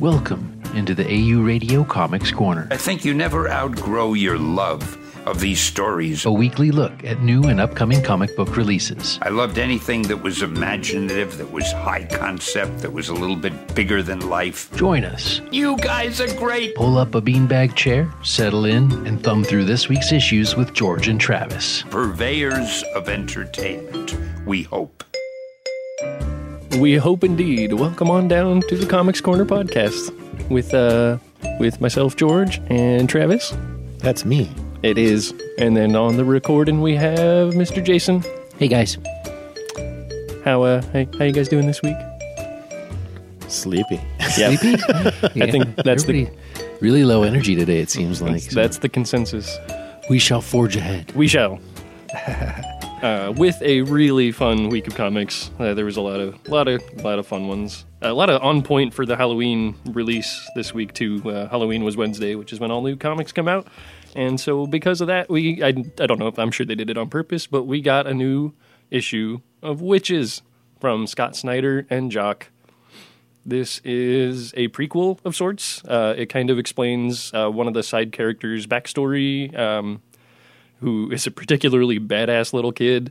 Welcome into the AU Radio Comics Corner. I think you never outgrow your love of these stories. A weekly look at new and upcoming comic book releases. I loved anything that was imaginative, that was high concept, that was a little bit bigger than life. Join us. You guys are great. Pull up a beanbag chair, settle in, and thumb through this week's issues with George and Travis. Purveyors of entertainment, we hope. We hope indeed. Welcome on down to the Comics Corner podcast with myself, George, and Travis. That's me. It is. And then on the recording we have Mr. Jason. Hey guys. How you guys doing this week? Sleepy. Yep. Sleepy? Yeah. I think that's really low energy today, it seems like. That's the consensus. We shall forge ahead. We shall. With a really fun week of comics. There was a lot of fun ones. A lot of on point for the Halloween release this week too. Halloween was Wednesday, which is when all new comics come out. And so because of that, I don't know if I'm sure they did it on purpose, but we got a new issue of Witches from Scott Snyder and Jock. This is a prequel of sorts. It kind of explains one of the side characters' backstory, who is a particularly badass little kid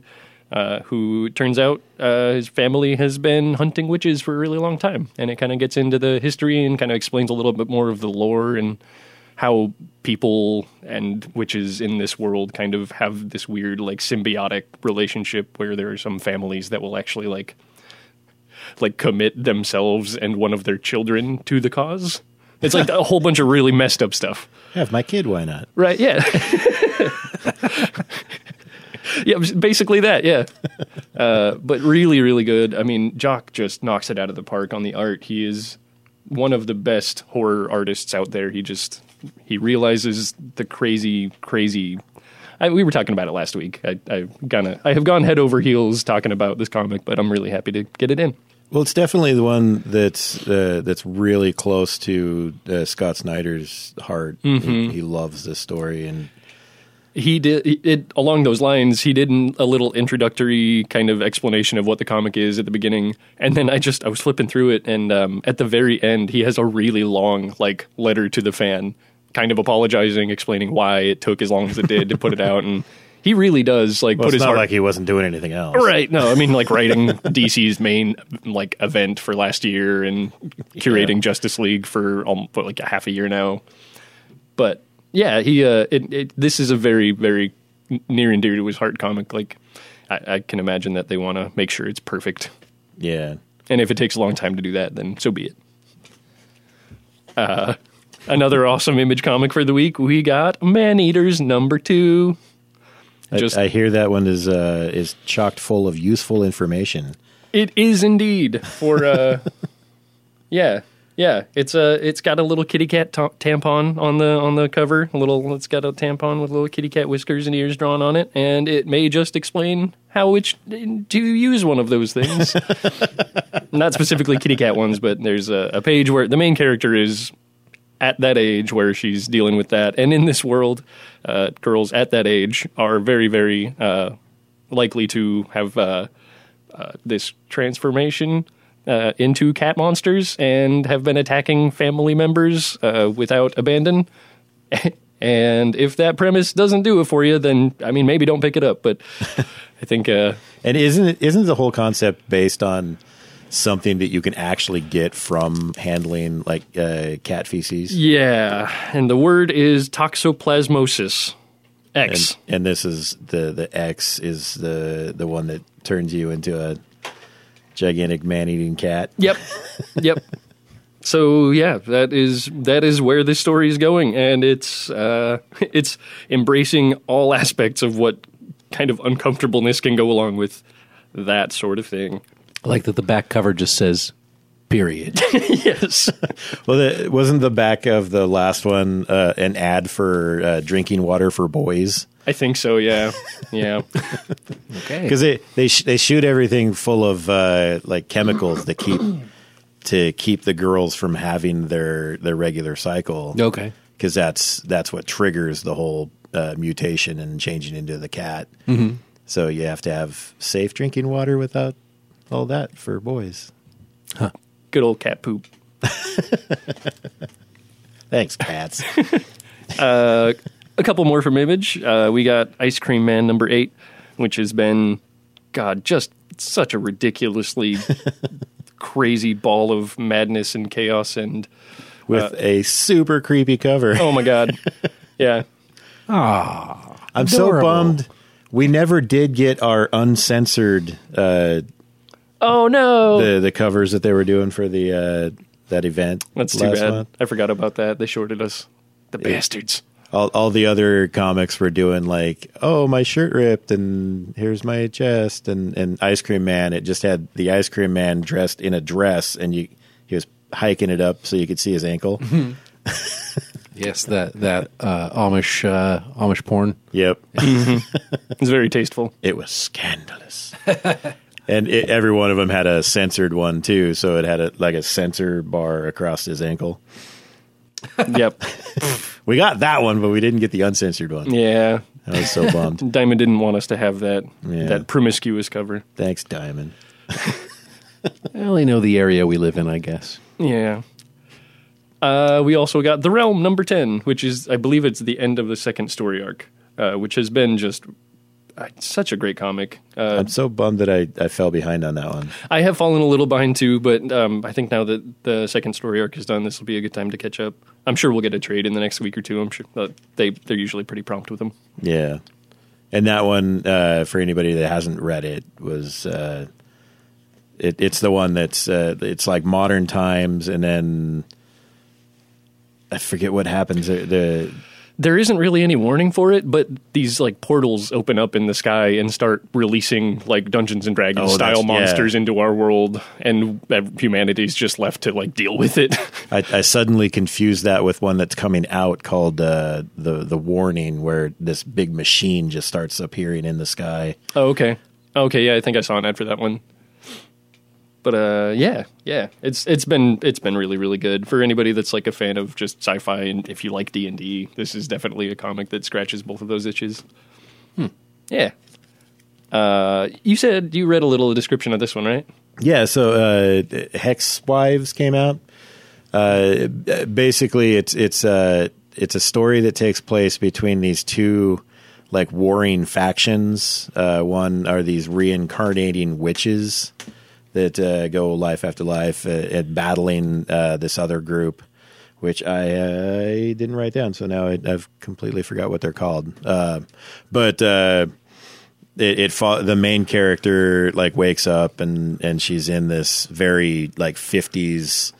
who, it turns out, his family has been hunting witches for a really long time. And it kind of gets into the history and kind of explains a little bit more of the lore and how people and witches in this world kind of have this weird, like, symbiotic relationship where there are some families that will actually, like commit themselves and one of their children to the cause. It's like a whole bunch of really messed up stuff. Have my kid, why not? Right, yeah. Yeah, basically that, yeah. But really, really good. I mean, Jock just knocks it out of the park on the art. He is one of the best horror artists out there. He realizes the crazy, crazy. We were talking about it last week. I have gone head over heels talking about this comic, but I'm really happy to get it in. Well, it's definitely the one that's really close to Scott Snyder's heart. Mm-hmm. He loves this story, and he did it along those lines. He did a little introductory kind of explanation of what the comic is at the beginning, and then I was flipping through it, and at the very end, he has a really long letter to the fan, kind of apologizing, explaining why it took as long as it did to put it out, and. He really does put his heart. It's not like he wasn't doing anything else, right? No, I mean writing DC's main event for last year and curating Justice League for a half a year now. But yeah, he this is a very very near and dear to his heart comic. I can imagine that they want to make sure it's perfect. Yeah, and if it takes a long time to do that, then so be it. Another awesome Image comic for the week. We got Man Eaters #2. I hear that one is chocked full of useful information. It is indeed for yeah. It's got a little kitty cat tampon on the cover. It's got a tampon with little kitty cat whiskers and ears drawn on it, and it may just explain how to use one of those things. Not specifically kitty cat ones, but there's a page where the main character is. At that age where she's dealing with that. And in this world, girls at that age are very, very likely to have this transformation into cat monsters and have been attacking family members without abandon. And if that premise doesn't do it for you, then, I mean, maybe don't pick it up. But I think... and isn't the whole concept based on... something that you can actually get from handling cat feces. Yeah, and the word is toxoplasmosis. X. And this is the X is the one that turns you into a gigantic man-eating cat. Yep. Yep. So yeah, that is where this story is going, and it's embracing all aspects of what kind of uncomfortableness can go along with that sort of thing. I like that the back cover just says, period. Yes. Well, wasn't the back of the last one an ad for drinking water for boys? I think so, yeah. Yeah. Okay. Because they shoot everything full of chemicals that keep the girls from having their regular cycle. Okay. Because that's what triggers the whole mutation and changing into the cat. Mm-hmm. So you have to have safe drinking water without... all that for boys. Huh. Good old cat poop. Thanks, cats. A couple more from Image. We got Ice Cream Man number 8, which has been, God, just such a ridiculously crazy ball of madness and chaos, and with a super creepy cover. Oh my God. Yeah. Ah, I'm adorable. So bummed we never did get our uncensored oh no, the covers that they were doing for the that event. That's too bad. Month. I forgot about that. They shorted us. The bastards. All the other comics were doing like, oh, my shirt ripped and here's my chest, and Ice Cream Man, it just had the Ice Cream Man dressed in a dress, and he was hiking it up so you could see his ankle. Yes, that Amish porn. Yep. It was very tasteful. It was scandalous. And every one of them had a censored one too, so it had a censor bar across his ankle. Yep. We got that one, but we didn't get the uncensored one. Yeah. I was so bummed. Diamond didn't want us to have that promiscuous cover. Thanks, Diamond. Well, they know the area we live in, I guess. Yeah. We also got The Realm, number 10, which is, I believe it's the end of the second story arc, which has been just such a great comic. I'm so bummed that I fell behind on that one. I have fallen a little behind too, but I think now that the second story arc is done, this will be a good time to catch up. I'm sure we'll get a trade in the next week or two. I'm sure they're usually pretty prompt with them. Yeah. And that one, for anybody that hasn't read it, was... It's the one that's it's like modern times, and then I forget what happens. There isn't really any warning for it, but these like portals open up in the sky and start releasing like Dungeons and Dragons style monsters into our world, and humanity's just left to like deal with it. I suddenly confused that with one that's coming out called the Warning, where this big machine just starts appearing in the sky. Oh, okay. Okay, yeah, I think I saw an ad for that one. But yeah, it's been really, really good. For anybody that's like a fan of just sci-fi, and if you like D&D, this is definitely a comic that scratches both of those itches. Yeah. You said you read a little description of this one, right? Yeah. So Hex Wives came out. Basically, it's a story that takes place between these two like warring factions. One are these reincarnating witches that go life after life at battling this other group, which I didn't write down, so now I've completely forgot what they're called. But the main character like wakes up and she's in this very like 50s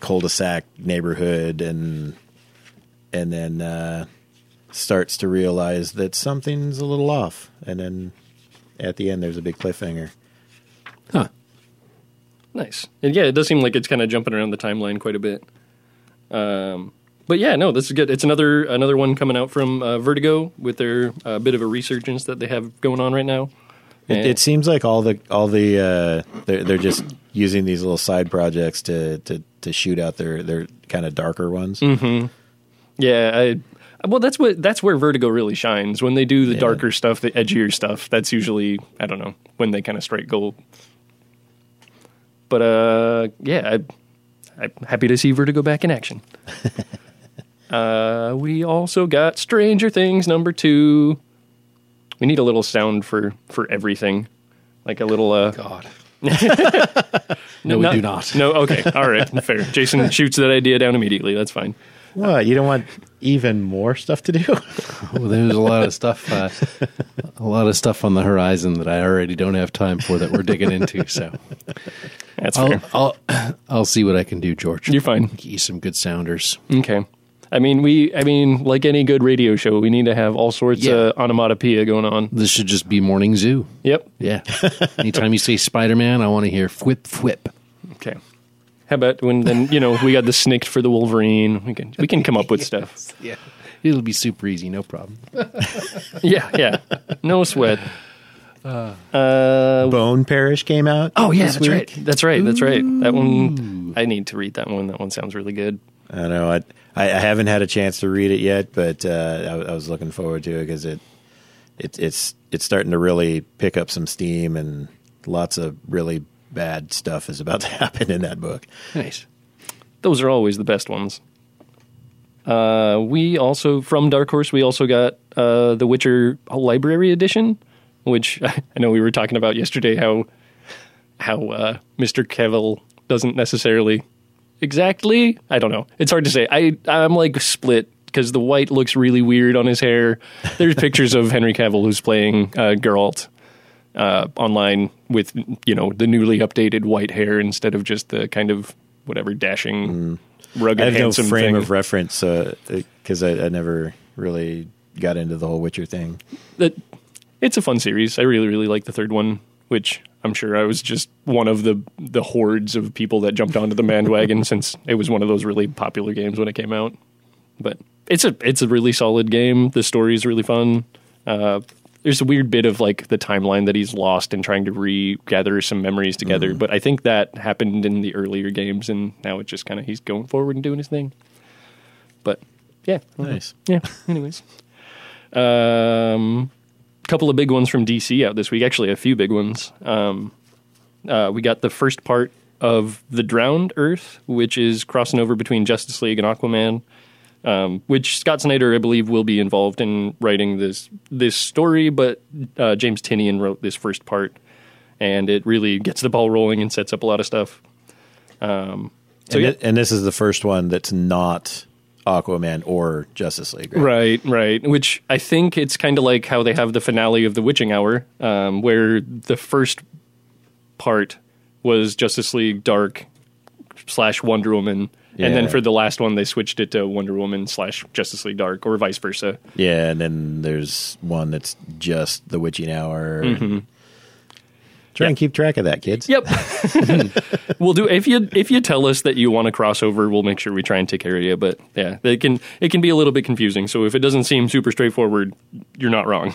cul-de-sac neighborhood, and then starts to realize that something's a little off, and then at the end there's a big cliffhanger. Huh. Nice. And yeah, it does seem like it's kind of jumping around the timeline quite a bit. But yeah, no, this is good. It's another one coming out from Vertigo with their bit of a resurgence that they have going on right now. It seems like all the they're just using these little side projects to shoot out their kind of darker ones. Mm-hmm. Yeah. Well, that's where Vertigo really shines. When they do the darker stuff, the edgier stuff, that's usually, I don't know, when they kind of strike gold. But, I'm happy to see Vertigo back in action. We also got Stranger Things number 2. We need a little sound for everything. Like a little... God. No, we do not. No, okay. All right, fair. Jason shoots that idea down immediately. That's fine. What? You don't want even more stuff to do? Well, there's a lot of stuff on the horizon that I already don't have time for that we're digging into. So that's fair. I'll see what I can do, George. You're fine. Get you some good sounders. Okay. I mean, like any good radio show, we need to have all sorts of onomatopoeia going on. This should just be Morning Zoo. Yep. Yeah. Anytime you say Spider-Man, I want to hear whip, whip. Okay. How about when then, you know, we got the snicked for the Wolverine. We can come up with stuff. Yeah. It'll be super easy, no problem. Yeah. No sweat. Bone Parish came out. Oh, yeah, that's right. That's right. That one, I need to read that one. That one sounds really good. I know. I haven't had a chance to read it yet, but I was looking forward to it because it's starting to really pick up some steam, and lots of really bad stuff is about to happen in that book. Nice. Those are always the best ones. We also, from Dark Horse, we also got The Witcher Library Edition, which I know we were talking about yesterday, how Mr. Cavill doesn't necessarily exactly, I don't know. It's hard to say. I'm like split because the white looks really weird on his hair. There's pictures of Henry Cavill who's playing Geralt online with, you know, the newly updated white hair instead of just the kind of whatever dashing rugged handsome thing. I have no frame of reference because I never really got into the whole Witcher thing. It's a fun series. I really, really like the third one, which I'm sure I was just one of the hordes of people that jumped onto the bandwagon since it was one of those really popular games when it came out. But it's a really solid game. The story's really fun. There's a weird bit of like the timeline that he's lost and trying to regather some memories together. But I think that happened in the earlier games, and now it's just kind of he's going forward and doing his thing. But yeah, nice. Yeah. Anyways, couple of big ones from DC out this week. Actually, a few big ones. We got the first part of The Drowned Earth, which is crossing over between Justice League and Aquaman, which Scott Snyder, I believe, will be involved in writing this story, but James Tienan wrote this first part, and it really gets the ball rolling and sets up a lot of stuff. And this is the first one that's not Aquaman or Justice League. Right. Which I think it's kind of like how they have the finale of The Witching Hour, where the first part was Justice League Dark / Wonder Woman. Yeah. And then for the last one, they switched it to Wonder Woman / Justice League Dark or vice versa. Yeah, and then there's one that's just The Witching Hour. Mm-hmm. Try and keep track of that, kids. Yep. We'll do if you tell us that you want to cross over, we'll make sure we try and take care of you. But yeah, it can be a little bit confusing. So if it doesn't seem super straightforward, you're not wrong.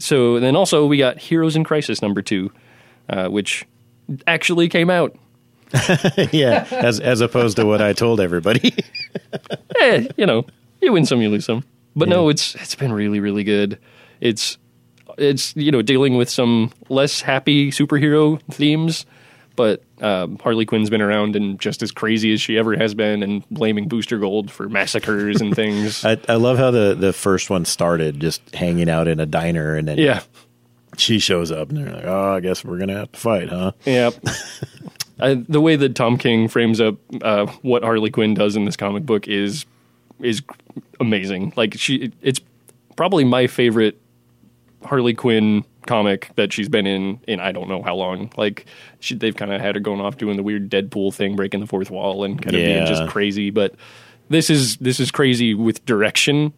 So then also we got Heroes in Crisis #2, which actually came out. Yeah, as opposed to what I told everybody. You know, you win some, you lose some. But yeah. No, it's been really, really good. It's you know, dealing with some less happy superhero themes, but Harley Quinn's been around and just as crazy as she ever has been and blaming Booster Gold for massacres and things. I love how the first one started just hanging out in a diner and then she shows up and they're like, oh, I guess we're going to have to fight, huh? Yep. The way that Tom King frames up what Harley Quinn does in this comic book is amazing. Like it's probably my favorite Harley Quinn comic that she's been in I don't know how long. Like they've kind of had her going off doing the weird Deadpool thing, breaking the fourth wall and kind of being just crazy, but this is crazy with direction.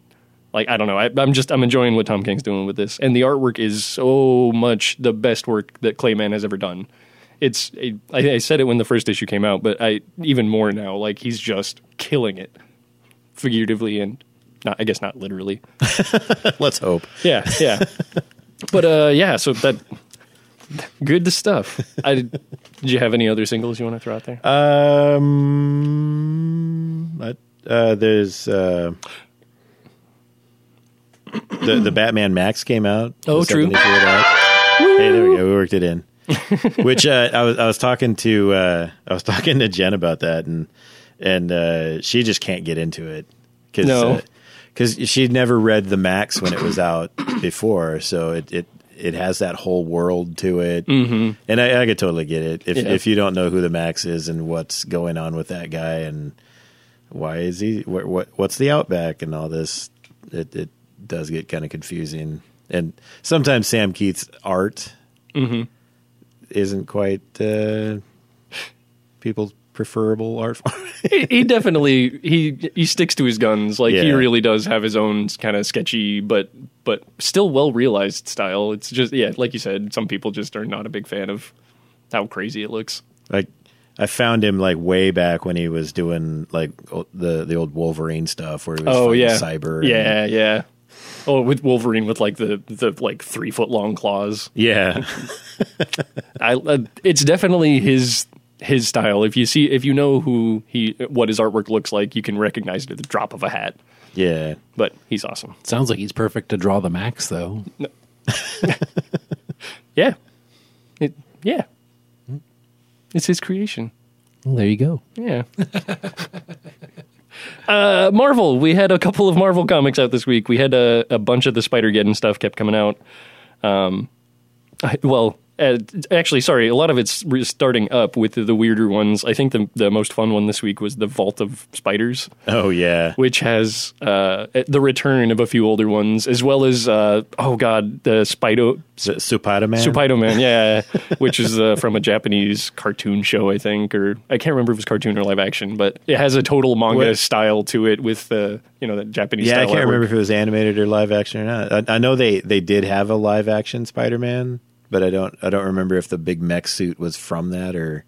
Like I don't know, I'm enjoying what Tom King's doing with this, and the artwork is so much the best work that Clayman has ever done. I said it when the first issue came out, but I even more now, like he's just killing it figuratively and I guess not literally. Let's hope. Yeah. But so that good stuff. Did you have any other singles you want to throw out there? There's the Batman Max came out. Oh, true. Hey, there we go. We worked it in. Which I was talking to Jen about that, and she just can't get into it because she'd never read the Max when it was out before, so it has that whole world to it, and I could totally get it if you don't know who the Max is and what's going on with that guy and why is he what's the Outback and all this. It does get kind of confusing, and sometimes Sam Keith's art isn't quite people's preferable art form. he definitely he sticks to his guns. Like he really does have his own kind of sketchy but still well realized style. It's just like you said, some people just are not a big fan of how crazy it looks. Like I found him like way back when he was doing like the old Wolverine stuff where he was cyber. Yeah. Oh, with Wolverine with like the like 3-foot long claws. Yeah. It's definitely his style. If you know what his artwork looks like, you can recognize it at the drop of a hat. Yeah, but he's awesome. Sounds like he's perfect to draw the Max, though. No. It's his creation. Well, there you go. Yeah. Marvel. We had a couple of Marvel comics out this week. We had a bunch of the Spider-Geddon stuff kept coming out. A lot of it's starting up with the weirder ones. I think the most fun one this week was the Vault of Spiders. Oh, yeah. Which has the return of a few older ones, as well as, the Supaido Man? Supaido Man, yeah, which is from a Japanese cartoon show, I think, or I can't remember if it was cartoon or live action, but it has a total manga style to it with the, that Japanese style. Yeah, I can't remember if it was animated or live action or not. I know they did have a live action Spider-Man. But I don't remember if the big mech suit was from that or.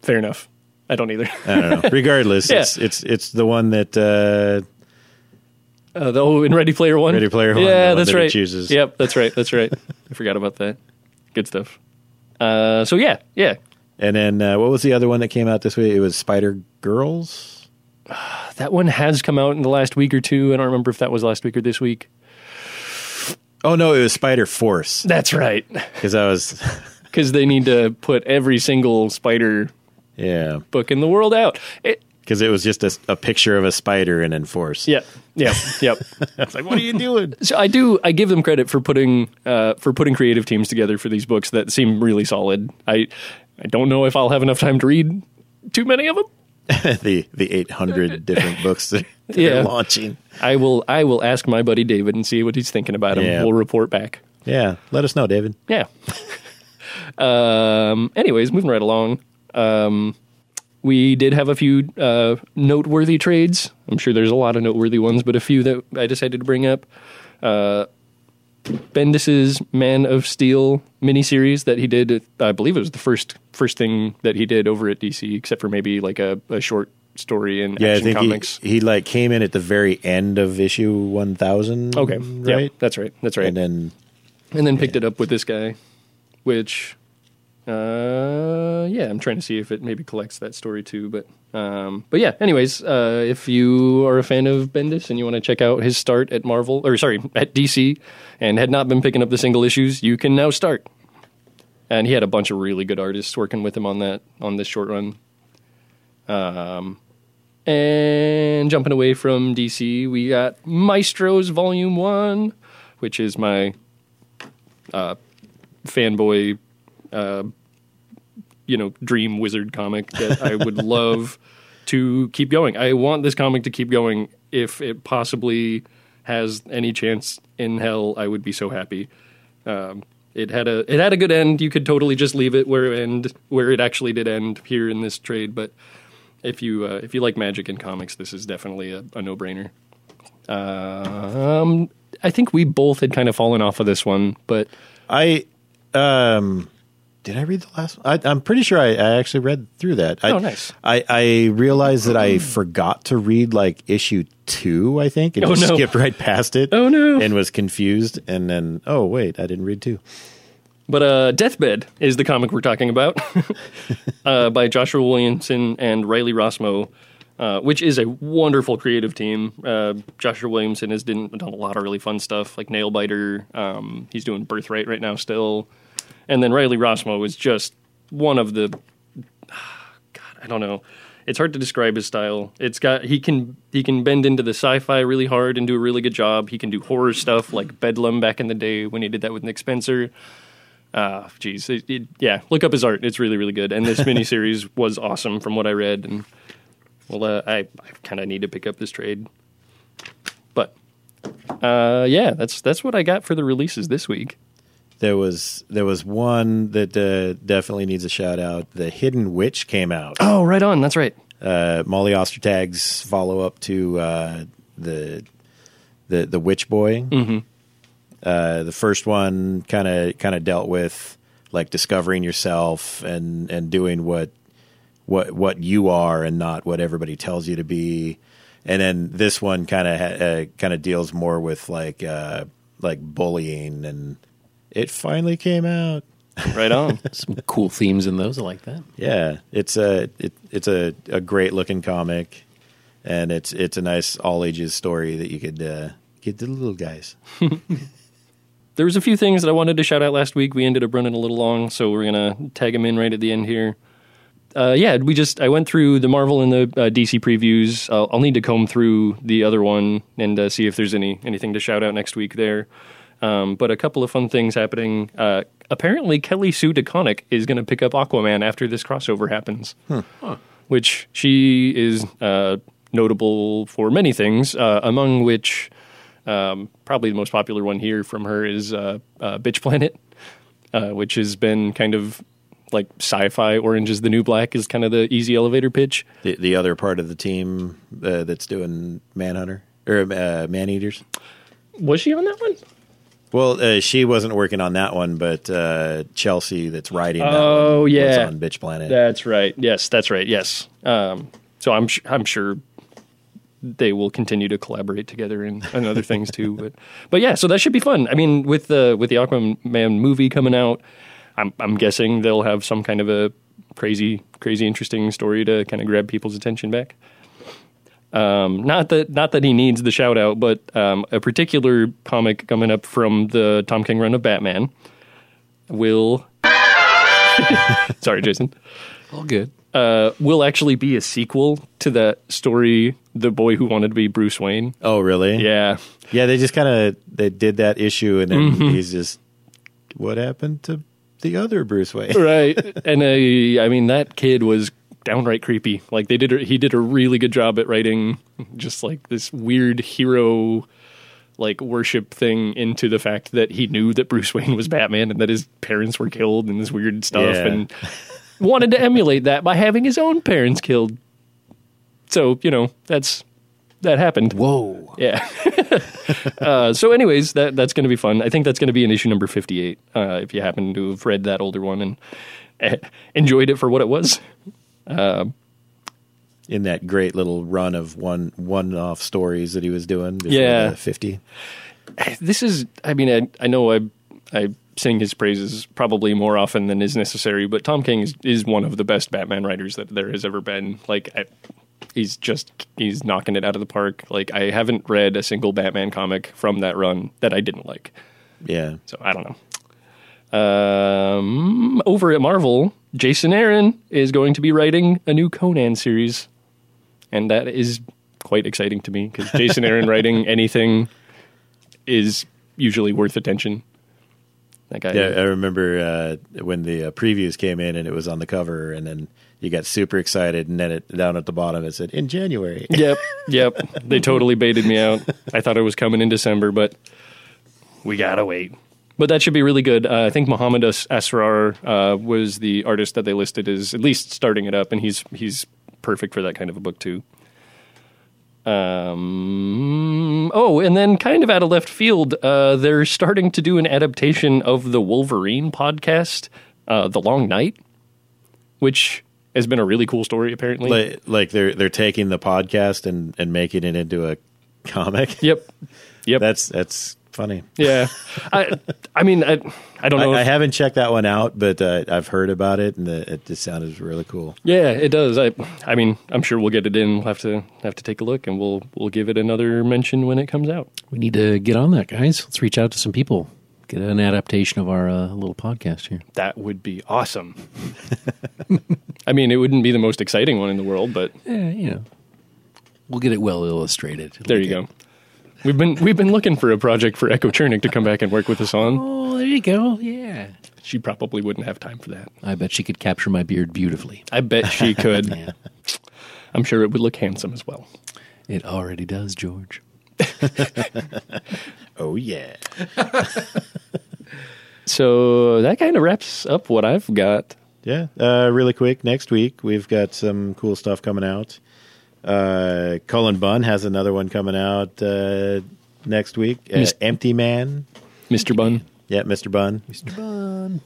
Fair enough. I don't either. I don't know. Regardless, yeah. it's the one that. In Ready Player One. Ready Player One. Yeah, that's right. Chooses. Yep, that's right. I forgot about that. Good stuff. So yeah. And then what was the other one that came out this week? It was Spider Girls. That one has come out in the last week or two. I don't remember if that was last week or this week. Oh, no, it was Spider-Force. That's right. Because they need to put every single spider book in the world out. Because it was just a picture of a spider and then Force. Yep. It's like, what are you doing? So I give them credit for putting creative teams together for these books that seem really solid. I don't know if I'll have enough time to read too many of them. the 800 different books they're launching. I will ask my buddy David and see what he's thinking about him. Yeah. We'll report back. Yeah, let us know, David. Yeah. Anyways, moving right along. We did have a few noteworthy trades. I'm sure there's a lot of noteworthy ones, but a few that I decided to bring up. Bendis' Man of Steel miniseries that he did, I believe it was the first thing that he did over at DC, except for maybe like a short story in Action Comics. He like came in at the very end of issue 1000. Okay, right? Yeah, that's right. And then picked it up with this guy, which, I'm trying to see if it maybe collects that story too. But anyways, if you are a fan of Bendis and you want to check out his start at DC and had not been picking up the single issues, you can now start. And he had a bunch of really good artists working with him on this short run. And jumping away from DC, we got Maestros Volume 1, which is my fanboy dream wizard comic that I would love to keep going. I want this comic to keep going. If it possibly has any chance in hell, I would be so happy. It had a good end. You could totally just leave it where it actually did end here in this trade. But if you like magic and comics, this is definitely a no-brainer. I think we both had kind of fallen off of this one, but did I read the last one? I'm pretty sure I actually read through that. Nice. I realized that I forgot to read like issue 2, I think, and skipped right past it. Oh, no. And was confused. And then, oh, wait, I didn't read 2. But Deathbed is the comic we're talking about by Joshua Williamson and Riley Rossmo, which is a wonderful creative team. Joshua Williamson has done a lot of really fun stuff, like Nailbiter. He's doing Birthright right now still. And then Riley Rossmo was just one of the, I don't know. It's hard to describe his style. It's got he can bend into the sci-fi really hard and do a really good job. He can do horror stuff like Bedlam back in the day when he did that with Nick Spencer. Look up his art. It's really, really good. And this miniseries was awesome from what I read. And I kind of need to pick up this trade. But that's what I got for the releases this week. There was one that definitely needs a shout out. The Hidden Witch came out. Oh, right on. That's right. Molly Ostertag's follow up to the Witch Boy. Mm-hmm. The first one kind of dealt with like discovering yourself and doing what you are and not what everybody tells you to be. And then this one kind of deals more with like bullying and. It finally came out. Right on. Some cool themes in those. I like that. Yeah, it's a great looking comic, and it's a nice all ages story that you could get to the little guys. There was a few things that I wanted to shout out last week. We ended up running a little long, so we're gonna tag them in right at the end here. I went through the Marvel and the DC previews. I'll need to comb through the other one and see if there's anything to shout out next week there. But a couple of fun things happening. Apparently, Kelly Sue DeConnick is going to pick up Aquaman after this crossover happens, which she is notable for many things, among which probably the most popular one here from her is Bitch Planet, which has been kind of like sci-fi. Orange is the New Black is kind of the easy elevator pitch. The other part of the team that's doing Manhunter or Man Eaters. Was she on that one? Well, she wasn't working on that one, but Chelsea that's writing that was on Bitch Planet. That's right. Yes, that's right. Yes. So I'm sure they will continue to collaborate together and other things too. But yeah, so that should be fun. I mean, with the Aquaman movie coming out, I'm guessing they'll have some kind of a crazy interesting story to kind of grab people's attention back. Not that he needs the shout out, but a particular comic coming up from the Tom King run of Batman will. Sorry, Jason. All good. Will actually be a sequel to that story, The Boy Who Wanted to Be Bruce Wayne. Oh, really? Yeah. Yeah, they just they did that issue, and then he's just, what happened to the other Bruce Wayne? Right. And that kid was downright creepy. Like he did a really good job at writing just like this weird hero like worship thing into the fact that he knew that Bruce Wayne was Batman and that his parents were killed and this weird stuff and wanted to emulate that by having his own parents killed. So, that happened. Whoa. Yeah. So anyways, that's going to be fun. I think that's going to be in issue number 58 if you happen to have read that older one and enjoyed it for what it was. In that great little run of one-off stories that he was doing before 50. This is, I know I sing his praises probably more often than is necessary, but Tom King is one of the best Batman writers that there has ever been. Like, he's knocking it out of the park. Like, I haven't read a single Batman comic from that run that I didn't like. Yeah. So, I don't know. Over at Marvel, Jason Aaron is going to be writing a new Conan series, and that is quite exciting to me because Jason Aaron writing anything is usually worth attention. That guy. Yeah, I remember when the previews came in and it was on the cover, and then you got super excited, and then down at the bottom it said in January. Yep. They totally baited me out. I thought it was coming in December, but we gotta wait. But that should be really good. I think Mohammed Asrar was the artist that they listed as at least starting it up, and he's perfect for that kind of a book too. And then kind of out of left field, they're starting to do an adaptation of the Wolverine podcast, The Long Night, which has been a really cool story apparently. Like they're taking the podcast and making it into a comic. Yep. That's funny. Yeah. I don't know. I haven't checked that one out, but I've heard about it, and it just sounded really cool. Yeah, it does. I'm sure we'll get it in. We'll have to take a look, and we'll give it another mention when it comes out. We need to get on that, guys. Let's reach out to some people. Get an adaptation of our little podcast here. That would be awesome. It wouldn't be the most exciting one in the world, but... Yeah, We'll get it well illustrated. There you go. We've been looking for a project for Echo Chernik to come back and work with us on. Oh, there you go. Yeah. She probably wouldn't have time for that. I bet she could capture my beard beautifully. I bet she could. Yeah. I'm sure it would look handsome as well. It already does, George. Oh, yeah. So that kind of wraps up what I've got. Yeah. Really quick, next week we've got some cool stuff coming out. Cullen Bunn has another one coming out next week. Empty Man. Mr. Bunn. Yeah, Mr. Bunn. Mr. Bunn.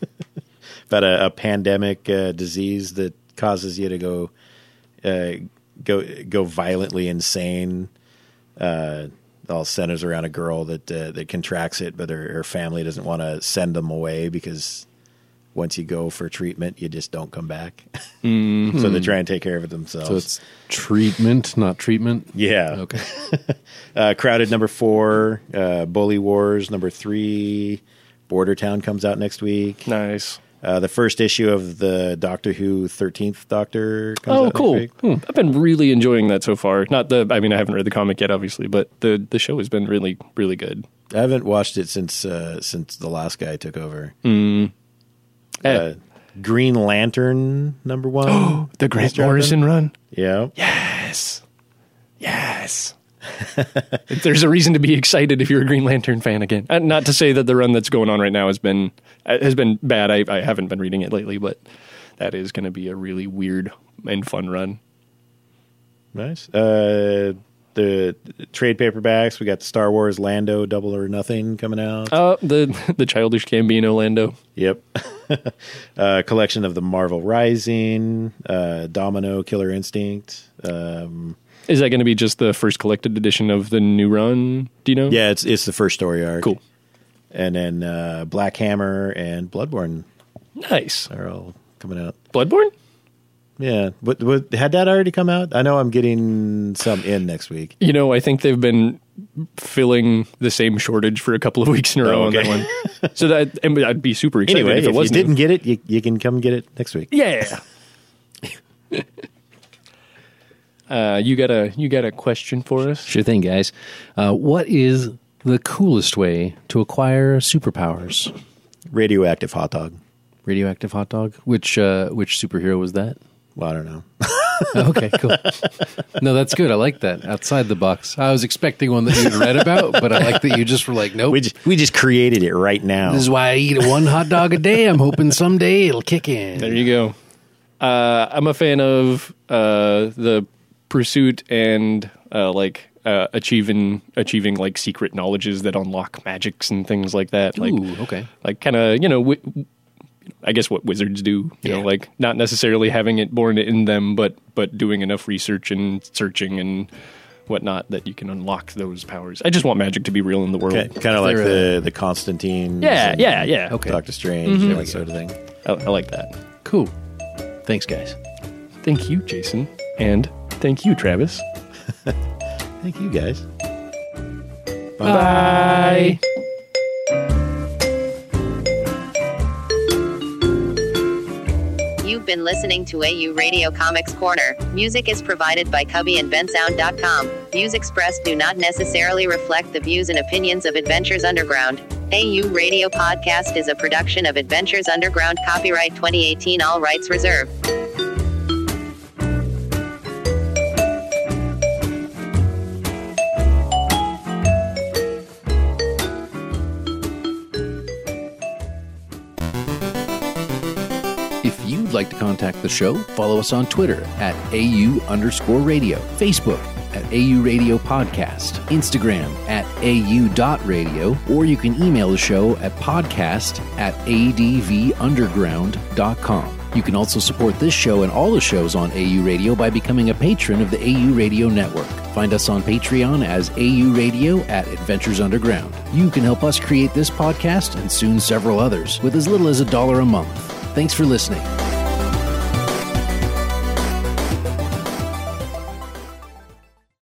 About a pandemic disease that causes you to go violently insane. All centers around a girl that contracts it, but her family doesn't want to send them away because once you go for treatment, you just don't come back. Mm-hmm. So they try and take care of it themselves. So it's treatment, not treatment? Yeah. Okay. Crowded, number 4. Bully Wars, number 3. Border Town comes out next week. Nice. The first issue of the Doctor Who 13th Doctor comes out. Oh, cool. I've been really enjoying that so far. I haven't read the comic yet, obviously, but the show has been really, really good. I haven't watched it since the last guy took over. Mm. Green Lantern number 1. Oh, the Grant Morrison run. Yeah. Yes. There's a reason to be excited if you're a Green Lantern fan again. Not to say that the run that's going on right now has been bad. I haven't been reading it lately, but that is going to be a really weird and fun run. Nice. The trade paperbacks, we got the Star Wars Lando Double or Nothing coming out. The Childish Gambino Lando. Yep. Collection of the Marvel Rising, Domino, Killer Instinct. Is that going to be just the first collected edition of the new run? Do you know? Yeah, it's the first story arc. Cool. And then Black Hammer and Bloodborne. Nice. Are all coming out. Bloodborne? Yeah. What, had that already come out? I know I'm getting some in next week. You know, I think they've been filling the same shortage for a couple of weeks in a row on that one. So I'd be super excited anyway, if it wasn't. If you didn't get it, you can come get it next week. Yeah. You got a question for us? Sure thing, guys. What is the coolest way to acquire superpowers? Radioactive hot dog. Radioactive hot dog? Which superhero was that? Well, I don't know. Okay, cool. No, that's good. I like that. Outside the box. I was expecting one that you'd read about, but I like that you just were like, nope. We just created it right now. This is why I eat one hot dog a day. I'm hoping someday it'll kick in. There you go. I'm a fan of the pursuit and achieving like secret knowledges that unlock magics and things like that. Like, ooh, okay. Like kind of, you know... I guess what wizards do, you know, like not necessarily having it born in them, but doing enough research and searching and whatnot that you can unlock those powers. I just want magic to be real in the world. Okay. Kind of like the Constantine. Yeah. Okay. Doctor Strange, mm-hmm. and that sort of thing. I like that. Cool. Thanks, guys. Thank you, Jason. And thank you, Travis. Thank you, guys. Bye. Bye. You've been listening to AU Radio Comics Corner. Music is provided by cubbyandbensound.com. Views expressed do not necessarily reflect the views and opinions of Adventures Underground. AU Radio Podcast is a production of Adventures Underground. Copyright 2018. All rights reserved. Like to contact the show, follow us on Twitter at @AU_radio, Facebook at @AU Radio Podcast, Instagram at @AU.radio, or you can email the show at podcast@advunderground.com. You can also support this show and all the shows on AU Radio by becoming a patron of the AU Radio Network. Find us on Patreon as AU Radio at Adventures Underground. You can help us create this podcast and soon several others with as little as $1 a month. Thanks for listening.